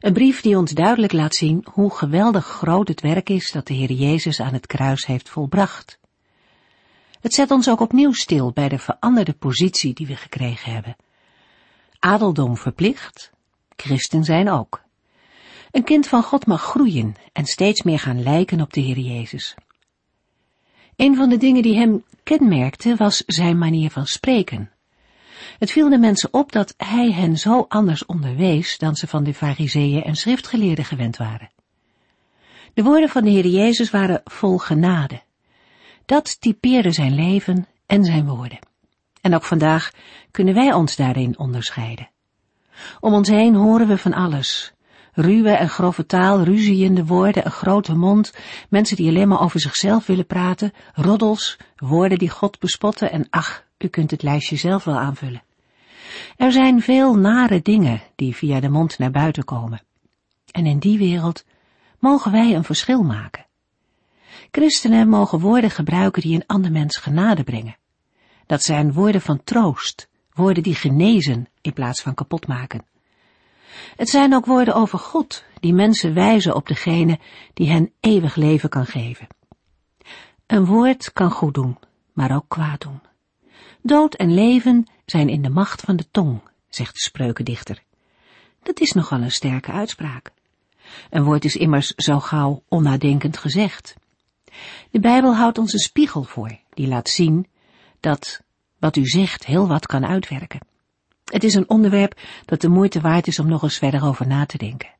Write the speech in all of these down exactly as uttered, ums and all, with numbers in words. Een brief die ons duidelijk laat zien hoe geweldig groot het werk is dat de Heer Jezus aan het kruis heeft volbracht. Het zet ons ook opnieuw stil bij de veranderde positie die we gekregen hebben. Adeldom verplicht, christen zijn ook. Een kind van God mag groeien en steeds meer gaan lijken op de Heer Jezus. Een van de dingen die hem kenmerkte was zijn manier van spreken. Het viel de mensen op dat hij hen zo anders onderwees dan ze van de fariseeën en schriftgeleerden gewend waren. De woorden van de Heer Jezus waren vol genade. Dat typeerde zijn leven en zijn woorden. En ook vandaag kunnen wij ons daarin onderscheiden. Om ons heen horen we van alles. Ruwe en grove taal, ruziënde woorden, een grote mond, mensen die alleen maar over zichzelf willen praten, roddels, woorden die God bespotten en ach, u kunt het lijstje zelf wel aanvullen. Er zijn veel nare dingen die via de mond naar buiten komen. En in die wereld mogen wij een verschil maken. Christenen mogen woorden gebruiken die een ander mens genade brengen. Dat zijn woorden van troost, woorden die genezen in plaats van kapot maken. Het zijn ook woorden over God, die mensen wijzen op degene die hen eeuwig leven kan geven. Een woord kan goed doen, maar ook kwaad doen. Dood en leven zijn in de macht van de tong, zegt de spreukendichter. Dat is nogal een sterke uitspraak. Een woord is immers zo gauw onnadenkend gezegd. De Bijbel houdt ons een spiegel voor, die laat zien dat wat u zegt heel wat kan uitwerken. Het is een onderwerp dat de moeite waard is om nog eens verder over na te denken.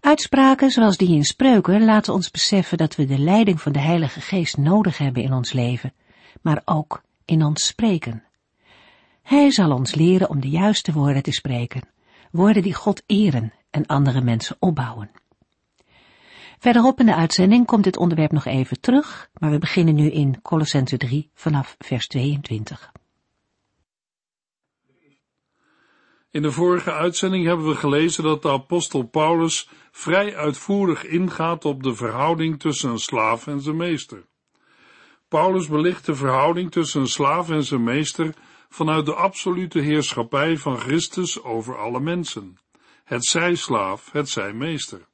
Uitspraken zoals die in Spreuken laten ons beseffen dat we de leiding van de Heilige Geest nodig hebben in ons leven, maar ook in ons spreken. Hij zal ons leren om de juiste woorden te spreken, woorden die God eren en andere mensen opbouwen. Verderop in de uitzending komt dit onderwerp nog even terug, maar we beginnen nu in Kolossenzen drie vanaf vers tweeëntwintig. In de vorige uitzending hebben we gelezen dat de apostel Paulus vrij uitvoerig ingaat op de verhouding tussen een slaaf en zijn meester. Paulus belicht de verhouding tussen een slaaf en zijn meester vanuit de absolute heerschappij van Christus over alle mensen, hetzij slaaf, hetzij meester.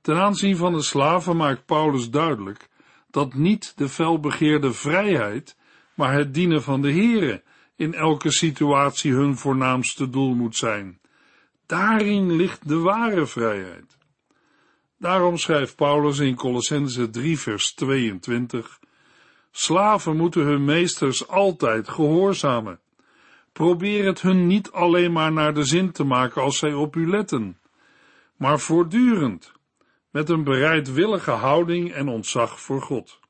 Ten aanzien van de slaven maakt Paulus duidelijk dat niet de felbegeerde vrijheid, maar het dienen van de Here in elke situatie hun voornaamste doel moet zijn. Daarin ligt de ware vrijheid. Daarom schrijft Paulus in Kolossenzen drie vers tweeëntwintig, slaven moeten hun meesters altijd gehoorzamen. Probeer het hun niet alleen maar naar de zin te maken als zij op u letten, maar voortdurend, met een bereidwillige houding en ontzag voor God.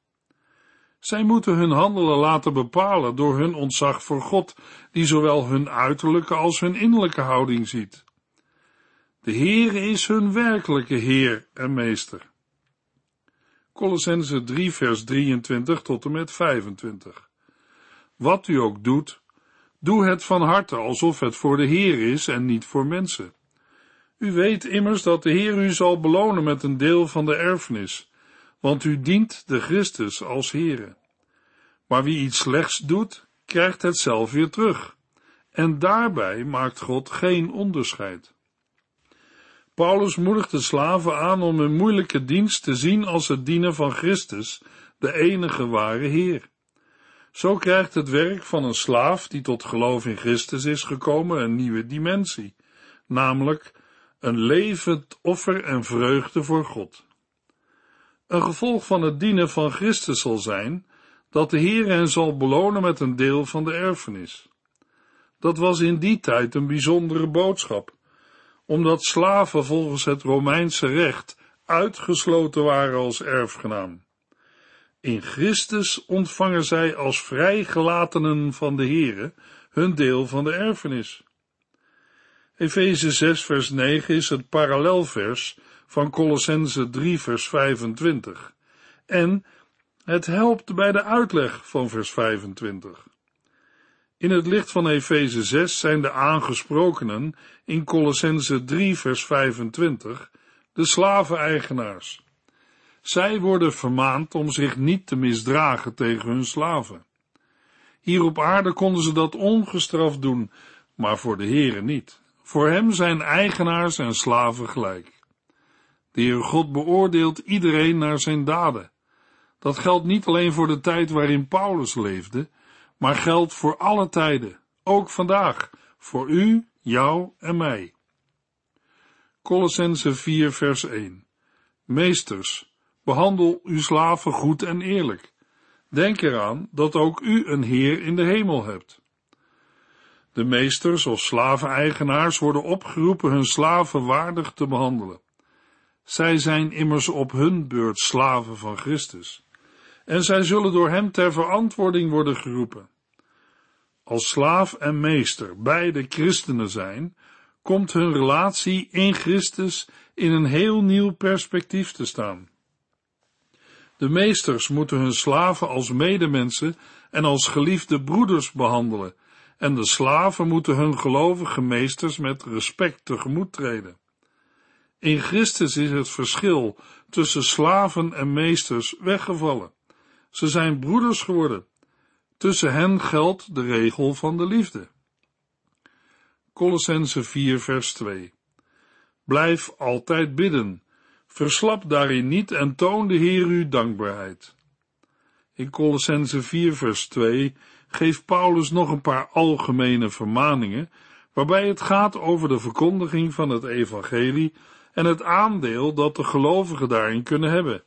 Zij moeten hun handelen laten bepalen door hun ontzag voor God, die zowel hun uiterlijke als hun innerlijke houding ziet. De Heer is hun werkelijke Heer en Meester. Kolossenzen drie vers drieëntwintig tot en met vijfentwintig. Wat u ook doet, doe het van harte alsof het voor de Heer is en niet voor mensen. U weet immers dat de Heer u zal belonen met een deel van de erfenis, want u dient de Christus als Heere. Maar wie iets slechts doet, krijgt het zelf weer terug, en daarbij maakt God geen onderscheid. Paulus moedigt de slaven aan om hun moeilijke dienst te zien als het dienen van Christus, de enige ware Heer. Zo krijgt het werk van een slaaf die tot geloof in Christus is gekomen een nieuwe dimensie, namelijk een levend offer en vreugde voor God. Een gevolg van het dienen van Christus zal zijn dat de Heer hen zal belonen met een deel van de erfenis. Dat was in die tijd een bijzondere boodschap, omdat slaven volgens het Romeinse recht uitgesloten waren als erfgenaam. In Christus ontvangen zij als vrijgelatenen van de Heere hun deel van de erfenis. Efeze zes vers negen is het parallelvers van Colossenzen drie vers vijfentwintig en het helpt bij de uitleg van vers vijfentwintig. In het licht van Efeze zes zijn de aangesprokenen in Colossenzen drie vers vijfentwintig de slaven-eigenaars. Zij worden vermaand om zich niet te misdragen tegen hun slaven. Hier op aarde konden ze dat ongestraft doen, maar voor de Heere niet. Voor hem zijn eigenaars en slaven gelijk. De Heere God beoordeelt iedereen naar zijn daden. Dat geldt niet alleen voor de tijd waarin Paulus leefde, maar geldt voor alle tijden, ook vandaag, voor u, jou en mij. Kolossenzen vier vers één. Meesters, behandel uw slaven goed en eerlijk. Denk eraan dat ook u een Heer in de hemel hebt. De meesters of slaven-eigenaars worden opgeroepen hun slaven waardig te behandelen. Zij zijn immers op hun beurt slaven van Christus, en zij zullen door hem ter verantwoording worden geroepen. Als slaaf en meester beide christenen zijn, komt hun relatie in Christus in een heel nieuw perspectief te staan. De meesters moeten hun slaven als medemensen en als geliefde broeders behandelen, en de slaven moeten hun gelovige meesters met respect tegemoet treden. In Christus is het verschil tussen slaven en meesters weggevallen. Ze zijn broeders geworden. Tussen hen geldt de regel van de liefde. Kolossenzen vier vers twee. Blijf altijd bidden. Verslap daarin niet en toon de Heer uw dankbaarheid. In Kolossenzen vier vers twee geeft Paulus nog een paar algemene vermaningen, waarbij het gaat over de verkondiging van het evangelie en het aandeel dat de gelovigen daarin kunnen hebben.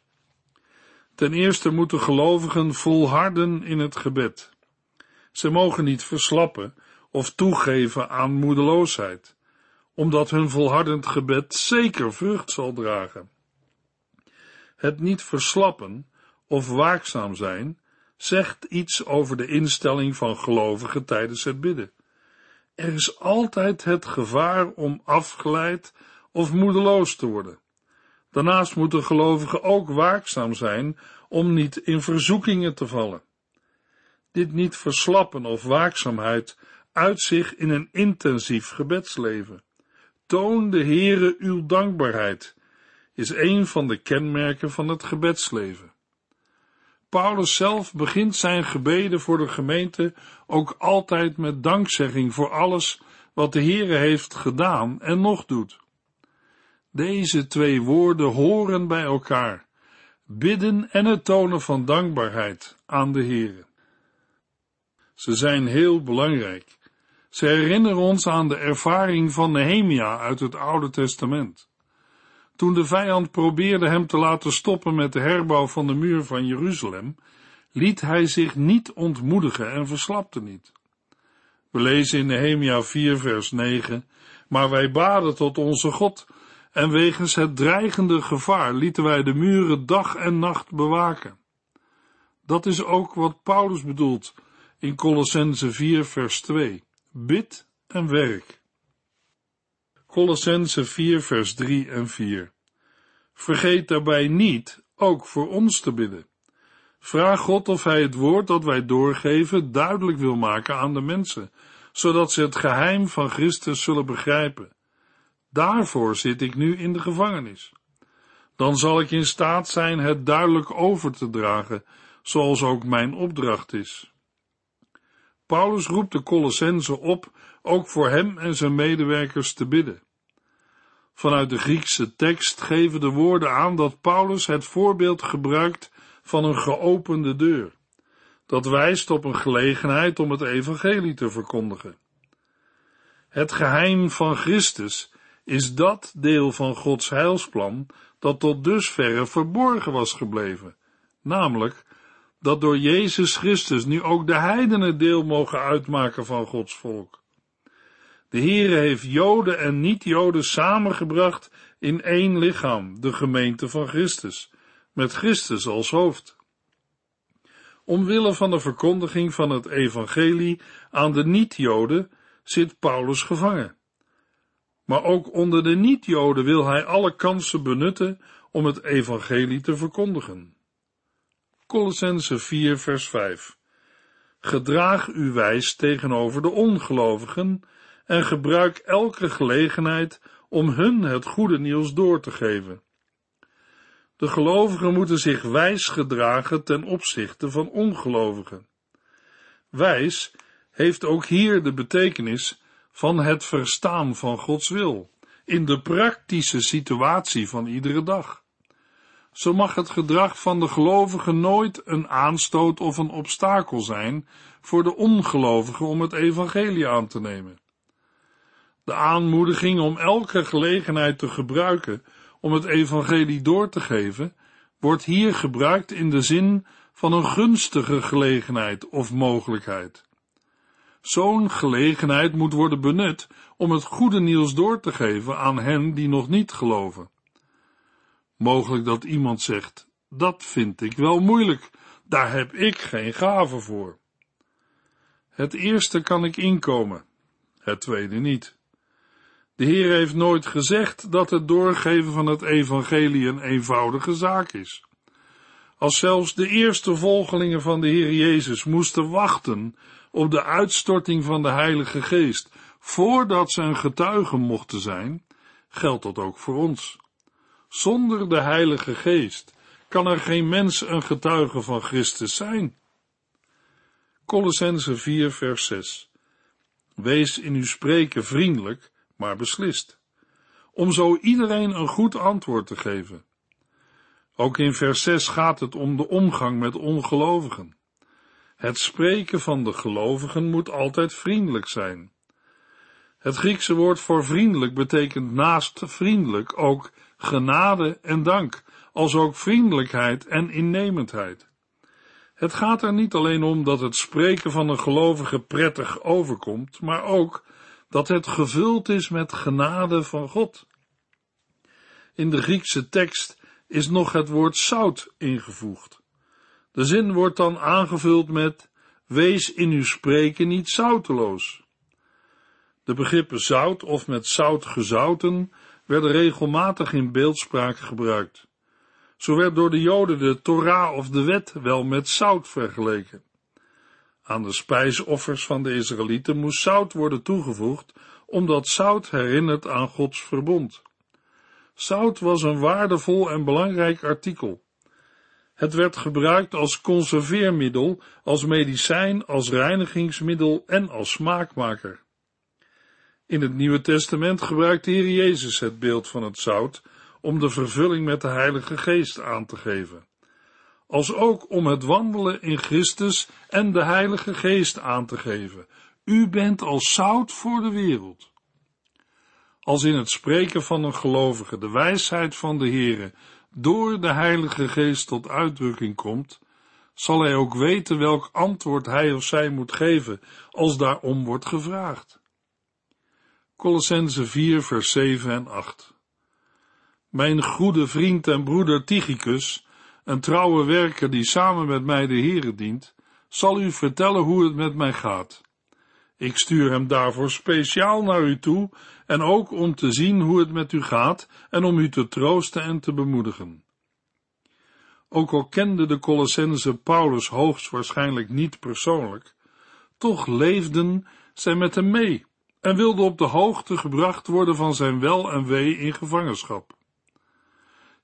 Ten eerste moeten gelovigen volharden in het gebed. Ze mogen niet verslappen of toegeven aan moedeloosheid, omdat hun volhardend gebed zeker vrucht zal dragen. Het niet verslappen of waakzaam zijn zegt iets over de instelling van gelovigen tijdens het bidden. Er is altijd het gevaar om afgeleid of moedeloos te worden. Daarnaast moeten gelovigen ook waakzaam zijn om niet in verzoekingen te vallen. Dit niet verslappen of waakzaamheid uit zich in een intensief gebedsleven. Toon de Heere uw dankbaarheid is een van de kenmerken van het gebedsleven. Paulus zelf begint zijn gebeden voor de gemeente ook altijd met dankzegging voor alles wat de Heere heeft gedaan en nog doet. Deze twee woorden horen bij elkaar, bidden en het tonen van dankbaarheid aan de Heere. Ze zijn heel belangrijk. Ze herinneren ons aan de ervaring van Nehemia uit het Oude Testament. Toen de vijand probeerde hem te laten stoppen met de herbouw van de muur van Jeruzalem, liet hij zich niet ontmoedigen en verslapte niet. We lezen in Nehemia vier vers negen, maar wij baden tot onze God, en wegens het dreigende gevaar lieten wij de muren dag en nacht bewaken. Dat is ook wat Paulus bedoelt in Kolossenzen vier vers twee. Bid en werk. Kolossenzen vier vers drie en vier. Vergeet daarbij niet ook voor ons te bidden. Vraag God of hij het woord dat wij doorgeven duidelijk wil maken aan de mensen, zodat ze het geheim van Christus zullen begrijpen. Daarvoor zit ik nu in de gevangenis. Dan zal ik in staat zijn het duidelijk over te dragen, zoals ook mijn opdracht is. Paulus roept de Kolossenzen op ook voor hem en zijn medewerkers te bidden. Vanuit de Griekse tekst geven de woorden aan dat Paulus het voorbeeld gebruikt van een geopende deur. Dat wijst op een gelegenheid om het evangelie te verkondigen. Het geheim van Christus is dat deel van Gods heilsplan dat tot dusverre verborgen was gebleven, namelijk dat door Jezus Christus nu ook de heidenen deel mogen uitmaken van Gods volk. De Heere heeft Joden en niet-Joden samengebracht in één lichaam, de gemeente van Christus, met Christus als hoofd. Omwille van de verkondiging van het evangelie aan de niet-Joden zit Paulus gevangen. maar ook onder de niet-Joden wil hij alle kansen benutten om het evangelie te verkondigen. Kolossenzen vier vers vijf. Gedraag u wijs tegenover de ongelovigen en gebruik elke gelegenheid om hun het goede nieuws door te geven. De gelovigen moeten zich wijs gedragen ten opzichte van ongelovigen. Wijs heeft ook hier de betekenis van het verstaan van Gods wil, in de praktische situatie van iedere dag. Zo mag het gedrag van de gelovigen nooit een aanstoot of een obstakel zijn voor de ongelovigen om het evangelie aan te nemen. De aanmoediging om elke gelegenheid te gebruiken om het evangelie door te geven, wordt hier gebruikt in de zin van een gunstige gelegenheid of mogelijkheid. Zo'n gelegenheid moet worden benut om het goede nieuws door te geven aan hen die nog niet geloven. Mogelijk dat iemand zegt, dat vind ik wel moeilijk, daar heb ik geen gave voor. Het eerste kan ik inkomen, het tweede niet. De Heer heeft nooit gezegd dat het doorgeven van het evangelie een eenvoudige zaak is. Als zelfs de eerste volgelingen van de Heer Jezus moesten wachten op de uitstorting van de Heilige Geest, voordat ze een getuige mochten zijn, geldt dat ook voor ons. Zonder de Heilige Geest kan er geen mens een getuige van Christus zijn. Kolossenzen vier vers zes. Wees in uw spreken vriendelijk, maar beslist, om zo iedereen een goed antwoord te geven. Ook in vers zes gaat het om de omgang met ongelovigen. Het spreken van de gelovigen moet altijd vriendelijk zijn. Het Griekse woord voor vriendelijk betekent naast vriendelijk ook genade en dank, als ook vriendelijkheid en innemendheid. Het gaat er niet alleen om dat het spreken van een gelovige prettig overkomt, maar ook dat het gevuld is met genade van God. In de Griekse tekst is nog het woord zout ingevoegd. De zin wordt dan aangevuld met, wees in uw spreken niet zouteloos. De begrippen zout of met zout gezouten werden regelmatig in beeldspraak gebruikt. Zo werd door de Joden de Torah of de wet wel met zout vergeleken. Aan de spijsoffers van de Israëlieten moest zout worden toegevoegd, omdat zout herinnert aan Gods verbond. Zout was een waardevol en belangrijk artikel. Het werd gebruikt als conserveermiddel, als medicijn, als reinigingsmiddel en als smaakmaker. In het Nieuwe Testament gebruikt de Heer Jezus het beeld van het zout om de vervulling met de Heilige Geest aan te geven, als ook om het wandelen in Christus en de Heilige Geest aan te geven. U bent als zout voor de wereld. Als in het spreken van een gelovige de wijsheid van de Heere door de Heilige Geest tot uitdrukking komt, zal hij ook weten welk antwoord hij of zij moet geven als daarom wordt gevraagd. Kolossenzen vier vers zeven en acht. Mijn goede vriend en broeder Tychicus, een trouwe werker die samen met mij de Heere dient, zal u vertellen hoe het met mij gaat. Ik stuur hem daarvoor speciaal naar u toe en ook om te zien hoe het met u gaat en om u te troosten en te bemoedigen. Ook al kende de Kolossenzen Paulus hoogstwaarschijnlijk niet persoonlijk, toch leefden zij met hem mee en wilden op de hoogte gebracht worden van zijn wel en wee in gevangenschap.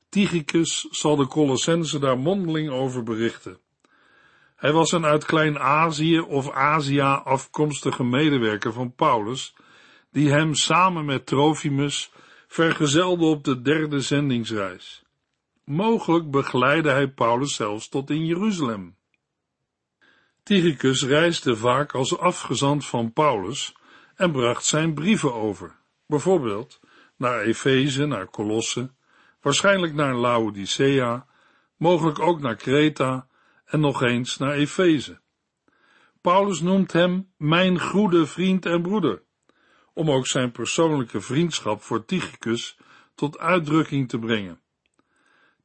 Tychicus zal de Kolossenzen daar mondeling over berichten. Hij was een uit Klein-Azië of Asia afkomstige medewerker van Paulus, die hem samen met Trofimus vergezelde op de derde zendingsreis. Mogelijk begeleidde hij Paulus zelfs tot in Jeruzalem. Tychicus reisde vaak als afgezant van Paulus en bracht zijn brieven over, bijvoorbeeld naar Efeze, naar Colosse, waarschijnlijk naar Laodicea, mogelijk ook naar Kreta en nog eens naar Efeze. Paulus noemt hem mijn goede vriend en broeder, om ook zijn persoonlijke vriendschap voor Tychicus tot uitdrukking te brengen.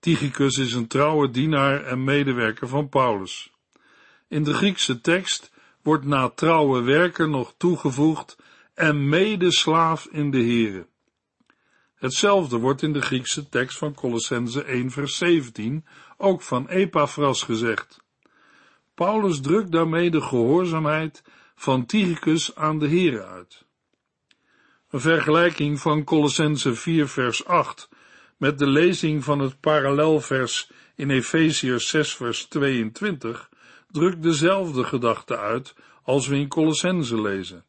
Tychicus is een trouwe dienaar en medewerker van Paulus. In de Griekse tekst wordt na trouwe werker nog toegevoegd en medeslaaf in de Here. Hetzelfde wordt in de Griekse tekst van Kolossenzen één vers zeventien ook van Epafras gezegd. Paulus drukt daarmee de gehoorzaamheid van Tychicus aan de Here uit. Een vergelijking van Kolossenzen vier vers acht met de lezing van het parallelvers in Efeziërs zes vers tweeëntwintig drukt dezelfde gedachte uit als we in Kolossenzen lezen.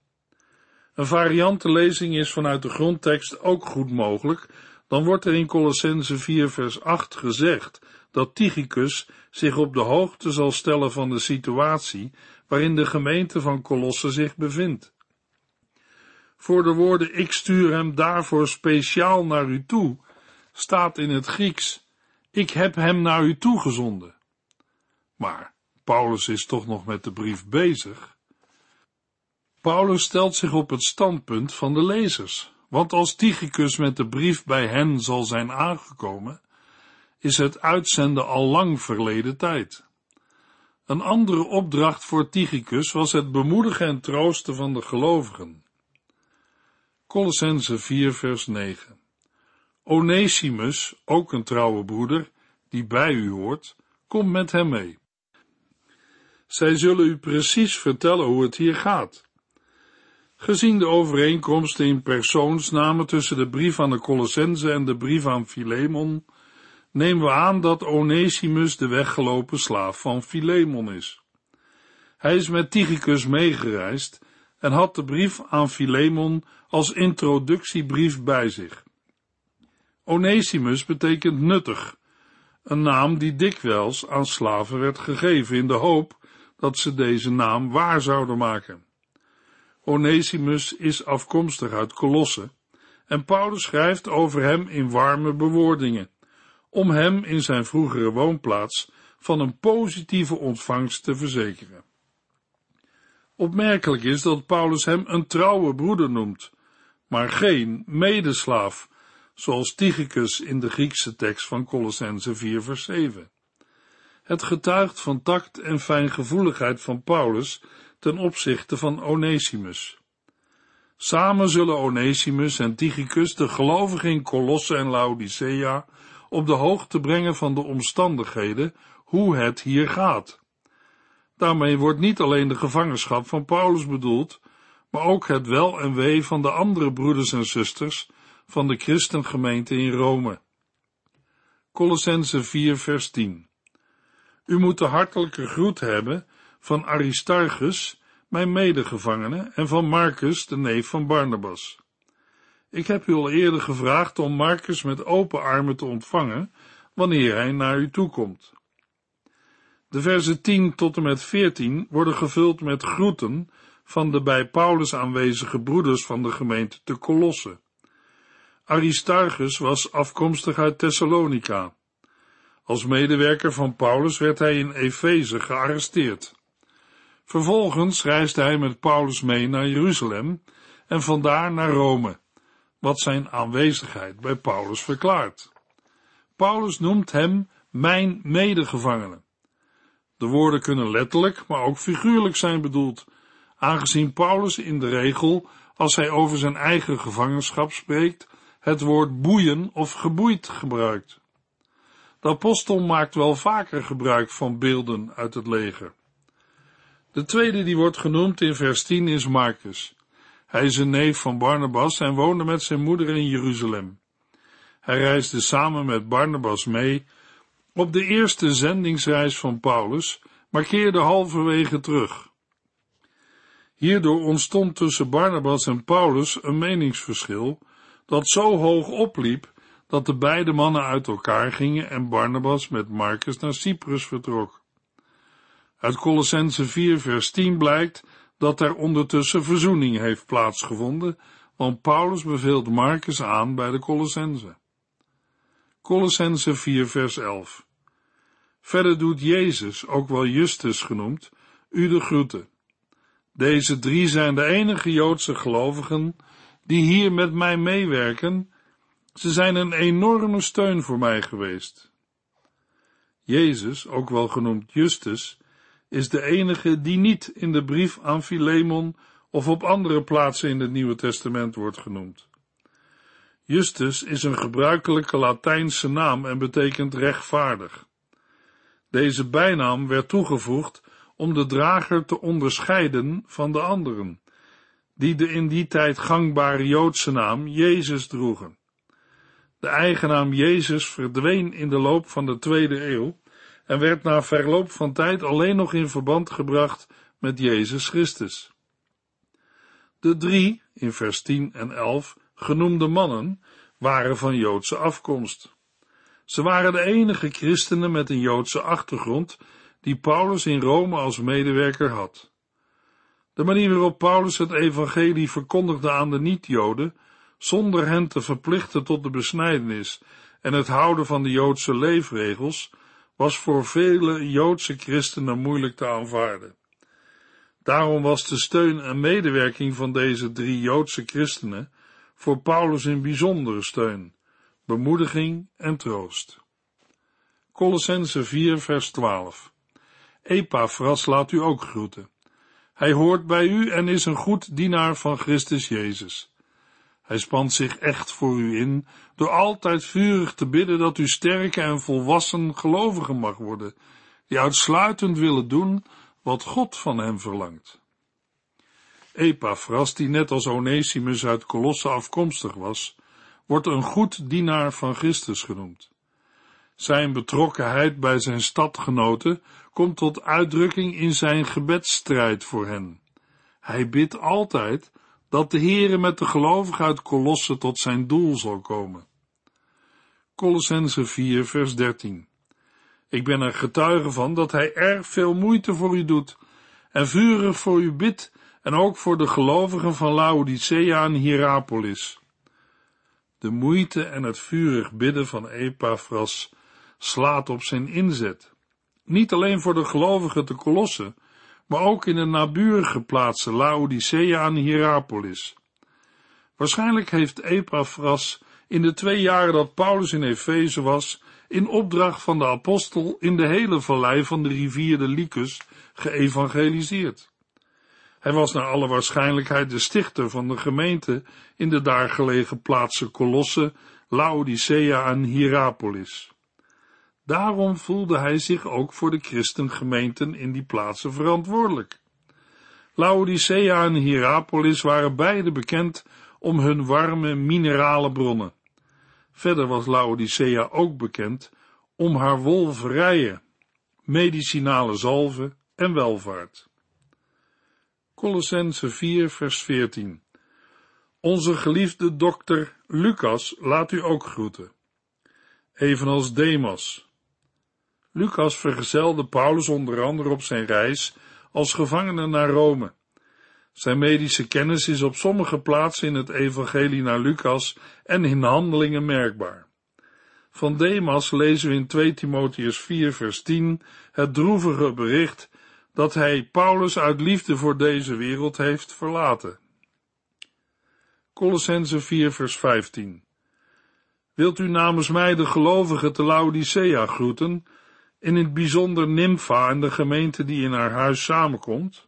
Een variantenlezing is vanuit de grondtekst ook goed mogelijk, dan wordt er in Kolossenzen vier vers acht gezegd dat Tychicus zich op de hoogte zal stellen van de situatie waarin de gemeente van Kolosse zich bevindt. Voor de woorden ik stuur hem daarvoor speciaal naar u toe, staat in het Grieks, ik heb hem naar u toegezonden. Maar Paulus is toch nog met de brief bezig? Paulus stelt zich op het standpunt van de lezers, want als Tychicus met de brief bij hen zal zijn aangekomen, is het uitzenden al lang verleden tijd. Een andere opdracht voor Tychicus was het bemoedigen en troosten van de gelovigen. Kolossenzen vier vers negen. Onesimus, ook een trouwe broeder, die bij u hoort, komt met hem mee. Zij zullen u precies vertellen hoe het hier gaat. Gezien de overeenkomsten in persoonsnamen tussen de brief aan de Kolossenzen en de brief aan Filemon, nemen we aan dat Onesimus de weggelopen slaaf van Filemon is. Hij is met Tychicus meegereisd en had de brief aan Filemon als introductiebrief bij zich. Onesimus betekent nuttig, een naam die dikwijls aan slaven werd gegeven in de hoop dat ze deze naam waar zouden maken. Onesimus is afkomstig uit Kolosse en Paulus schrijft over hem in warme bewoordingen, om hem in zijn vroegere woonplaats van een positieve ontvangst te verzekeren. Opmerkelijk is dat Paulus hem een trouwe broeder noemt, maar geen medeslaaf, zoals Tychicus in de Griekse tekst van Kolossenzen vier vers zeven. Het getuigt van tact en fijngevoeligheid van Paulus ten opzichte van Onesimus. Samen zullen Onesimus en Tychicus de gelovigen in Kolosse en Laodicea op de hoogte brengen van de omstandigheden hoe het hier gaat. Daarmee wordt niet alleen de gevangenschap van Paulus bedoeld, maar ook het wel en wee van de andere broeders en zusters van de christengemeente in Rome. Kolossenzen vier vers tien. U moet de hartelijke groet hebben van Aristarchus, mijn medegevangene, en van Marcus, de neef van Barnabas. Ik heb u al eerder gevraagd om Marcus met open armen te ontvangen, wanneer hij naar u toekomt. De verzen tien tot en met veertien worden gevuld met groeten van de bij Paulus aanwezige broeders van de gemeente te Kolosse. Aristarchus was afkomstig uit Thessalonica. Als medewerker van Paulus werd hij in Efeze gearresteerd. Vervolgens reisde hij met Paulus mee naar Jeruzalem en vandaar naar Rome, wat zijn aanwezigheid bij Paulus verklaart. Paulus noemt hem mijn medegevangene. De woorden kunnen letterlijk, maar ook figuurlijk zijn bedoeld, aangezien Paulus in de regel, als hij over zijn eigen gevangenschap spreekt, het woord boeien of geboeid gebruikt. De apostel maakt wel vaker gebruik van beelden uit het leger. De tweede die wordt genoemd in vers tien is Marcus. Hij is een neef van Barnabas en woonde met zijn moeder in Jeruzalem. Hij reisde samen met Barnabas mee op de eerste zendingsreis van Paulus, maar keerde halverwege terug. Hierdoor ontstond tussen Barnabas en Paulus een meningsverschil dat zo hoog opliep dat de beide mannen uit elkaar gingen en Barnabas met Marcus naar Cyprus vertrok. Uit Kolossenzen vier vers tien blijkt dat er ondertussen verzoening heeft plaatsgevonden, want Paulus beveelt Marcus aan bij de Kolossenzen. Kolossenzen vier vers elf. Verder doet Jezus, ook wel Justus genoemd, u de groeten. Deze drie zijn de enige Joodse gelovigen die hier met mij meewerken. Ze zijn een enorme steun voor mij geweest. Jezus, ook wel genoemd Justus, is de enige die niet in de brief aan Filemon of op andere plaatsen in het Nieuwe Testament wordt genoemd. Justus is een gebruikelijke Latijnse naam en betekent rechtvaardig. Deze bijnaam werd toegevoegd om de drager te onderscheiden van de anderen, die de in die tijd gangbare Joodse naam Jezus droegen. De eigen naam Jezus verdween in de loop van de tweede eeuw en werd na verloop van tijd alleen nog in verband gebracht met Jezus Christus. De drie, in vers tien en elf, genoemde mannen waren van Joodse afkomst. Ze waren de enige christenen met een Joodse achtergrond die Paulus in Rome als medewerker had. De manier waarop Paulus het evangelie verkondigde aan de niet-Joden, zonder hen te verplichten tot de besnijdenis en het houden van de Joodse leefregels, was voor vele Joodse christenen moeilijk te aanvaarden. Daarom was de steun en medewerking van deze drie Joodse christenen voor Paulus een bijzondere steun, bemoediging en troost. Kolossenzen vier vers twaalf. Epafras laat u ook groeten. Hij hoort bij u en is een goed dienaar van Christus Jezus. Hij spant zich echt voor u in, door altijd vurig te bidden dat u sterke en volwassen gelovigen mag worden, die uitsluitend willen doen wat God van hem verlangt. Epafras, die net als Onesimus uit Colosse afkomstig was, wordt een goed dienaar van Christus genoemd. Zijn betrokkenheid bij zijn stadgenoten komt tot uitdrukking in zijn gebedsstrijd voor hen. Hij bidt altijd dat de Heere met de gelovigen uit Colosse tot zijn doel zal komen. Kolossenzen vier vers dertien. Ik ben er getuige van dat hij erg veel moeite voor u doet en vurig voor u bidt en ook voor de gelovigen van Laodicea en Hierapolis. De moeite en het vurig bidden van Epafras slaat op zijn inzet, niet alleen voor de gelovigen te Colosse, maar ook in de naburige plaatsen Laodicea en Hierapolis. Waarschijnlijk heeft Epafras in de twee jaren dat Paulus in Efeze was, in opdracht van de apostel in de hele vallei van de rivier de Lycus geëvangeliseerd. Hij was naar alle waarschijnlijkheid de stichter van de gemeente in de daar gelegen plaatsen Colosse, Laodicea en Hierapolis. Daarom voelde hij zich ook voor de christengemeenten in die plaatsen verantwoordelijk. Laodicea en Hierapolis waren beide bekend om hun warme minerale bronnen. Verder was Laodicea ook bekend om haar wolverijen, medicinale zalven en welvaart. Kolossenzen vier vers veertien. Onze geliefde dokter Lucas laat u ook groeten, evenals Demas. Lucas vergezelde Paulus onder andere op zijn reis als gevangene naar Rome. Zijn medische kennis is op sommige plaatsen in het evangelie naar Lucas en in Handelingen merkbaar. Van Demas lezen we in twee Timotheus vier vers tien het droevige bericht dat hij Paulus uit liefde voor deze wereld heeft verlaten. Kolossenzen vier vers vijftien. Wilt u namens mij de gelovigen te Laodicea groeten, in het bijzonder Nymfa en de gemeente die in haar huis samenkomt?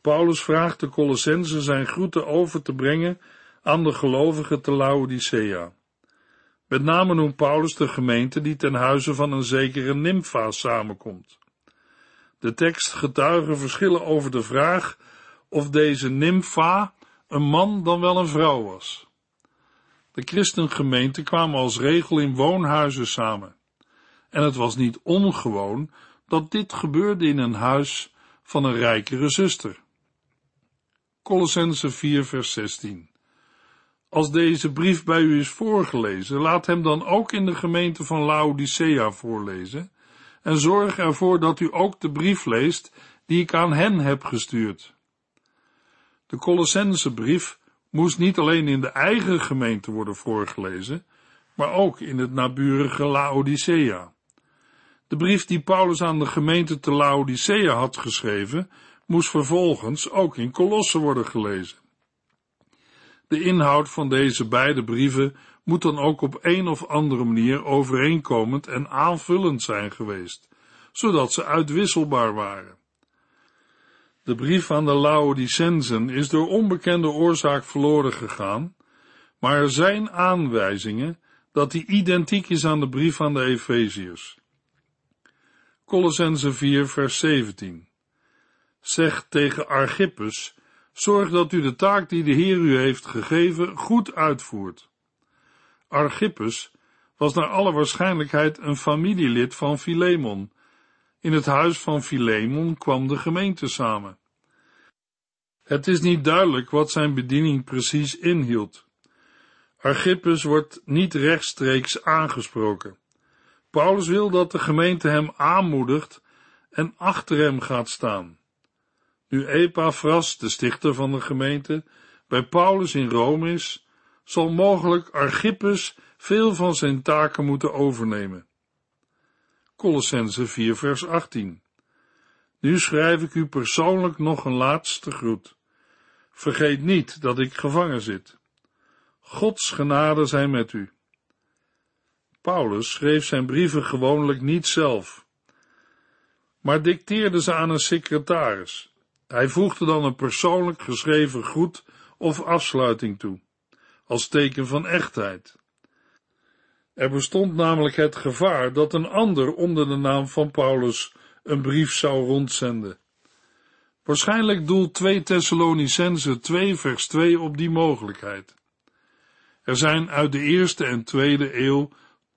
Paulus vraagt de Kolossenzen zijn groeten over te brengen aan de gelovigen te Laodicea. Met name noemt Paulus de gemeente die ten huize van een zekere Nymfa samenkomt. De tekstgetuigen verschillen over de vraag of deze Nymfa een man dan wel een vrouw was. De christengemeenten kwamen als regel in woonhuizen samen, en het was niet ongewoon dat dit gebeurde in een huis van een rijkere zuster. Kolossenzen vier vers zestien. Als deze brief bij u is voorgelezen, laat hem dan ook in de gemeente van Laodicea voorlezen, en zorg ervoor dat u ook de brief leest die ik aan hen heb gestuurd. De Kolossensebrief moest niet alleen in de eigen gemeente worden voorgelezen, maar ook in het naburige Laodicea. De brief die Paulus aan de gemeente te Laodicea had geschreven, moest vervolgens ook in Colosse worden gelezen. De inhoud van deze beide brieven moet dan ook op een of andere manier overeenkomend en aanvullend zijn geweest, zodat ze uitwisselbaar waren. De brief aan de Laodicenzen is door onbekende oorzaak verloren gegaan, Maar er zijn aanwijzingen dat die identiek is aan de brief aan de Efeziërs. Kolossenzen vier, vers zeventien. Zeg tegen Archippus, zorg dat u de taak die de Heer u heeft gegeven goed uitvoert. Archippus was naar alle waarschijnlijkheid een familielid van Filemon. In het huis van Filemon kwam de gemeente samen. Het is niet duidelijk wat zijn bediening precies inhield. Archippus wordt niet rechtstreeks aangesproken. Paulus wil dat de gemeente hem aanmoedigt en achter hem gaat staan. Nu Epafras, de stichter van de gemeente, bij Paulus in Rome is, zal mogelijk Archippus veel van zijn taken moeten overnemen. Kolossenzen vier, vers achttien. Nu schrijf ik u persoonlijk nog een laatste groet. Vergeet niet dat ik gevangen zit. Gods genade zij met u. Paulus schreef zijn brieven gewoonlijk niet zelf, maar dicteerde ze aan een secretaris. Hij voegde dan een persoonlijk geschreven groet of afsluiting toe, als teken van echtheid. Er bestond namelijk het gevaar dat een ander onder de naam van Paulus een brief zou rondzenden. Waarschijnlijk doelt twee Thessalonicenzen twee vers twee op die mogelijkheid. Er zijn uit de eerste en tweede eeuw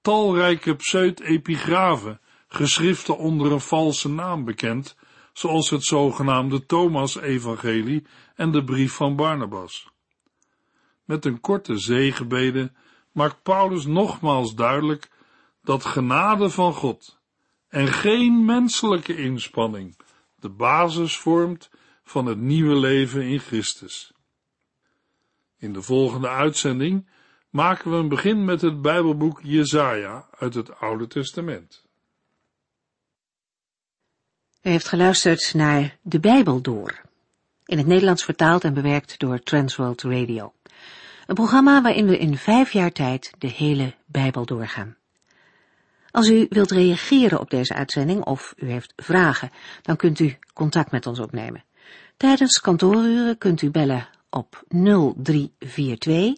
talrijke pseudepigrafen, geschriften onder een valse naam bekend, zoals het zogenaamde Thomas-evangelie en de brief van Barnabas. Met een korte zegenbede maakt Paulus nogmaals duidelijk dat genade van God en geen menselijke inspanning de basis vormt van het nieuwe leven in Christus. In de volgende uitzending maken we een begin met het Bijbelboek Jesaja uit het Oude Testament. U heeft geluisterd naar De Bijbel Door, in het Nederlands vertaald en bewerkt door Transworld Radio. Een programma waarin we in vijf jaar tijd de hele Bijbel doorgaan. Als u wilt reageren op deze uitzending of u heeft vragen, dan kunt u contact met ons opnemen. Tijdens kantooruren kunt u bellen op nul drie vier twee,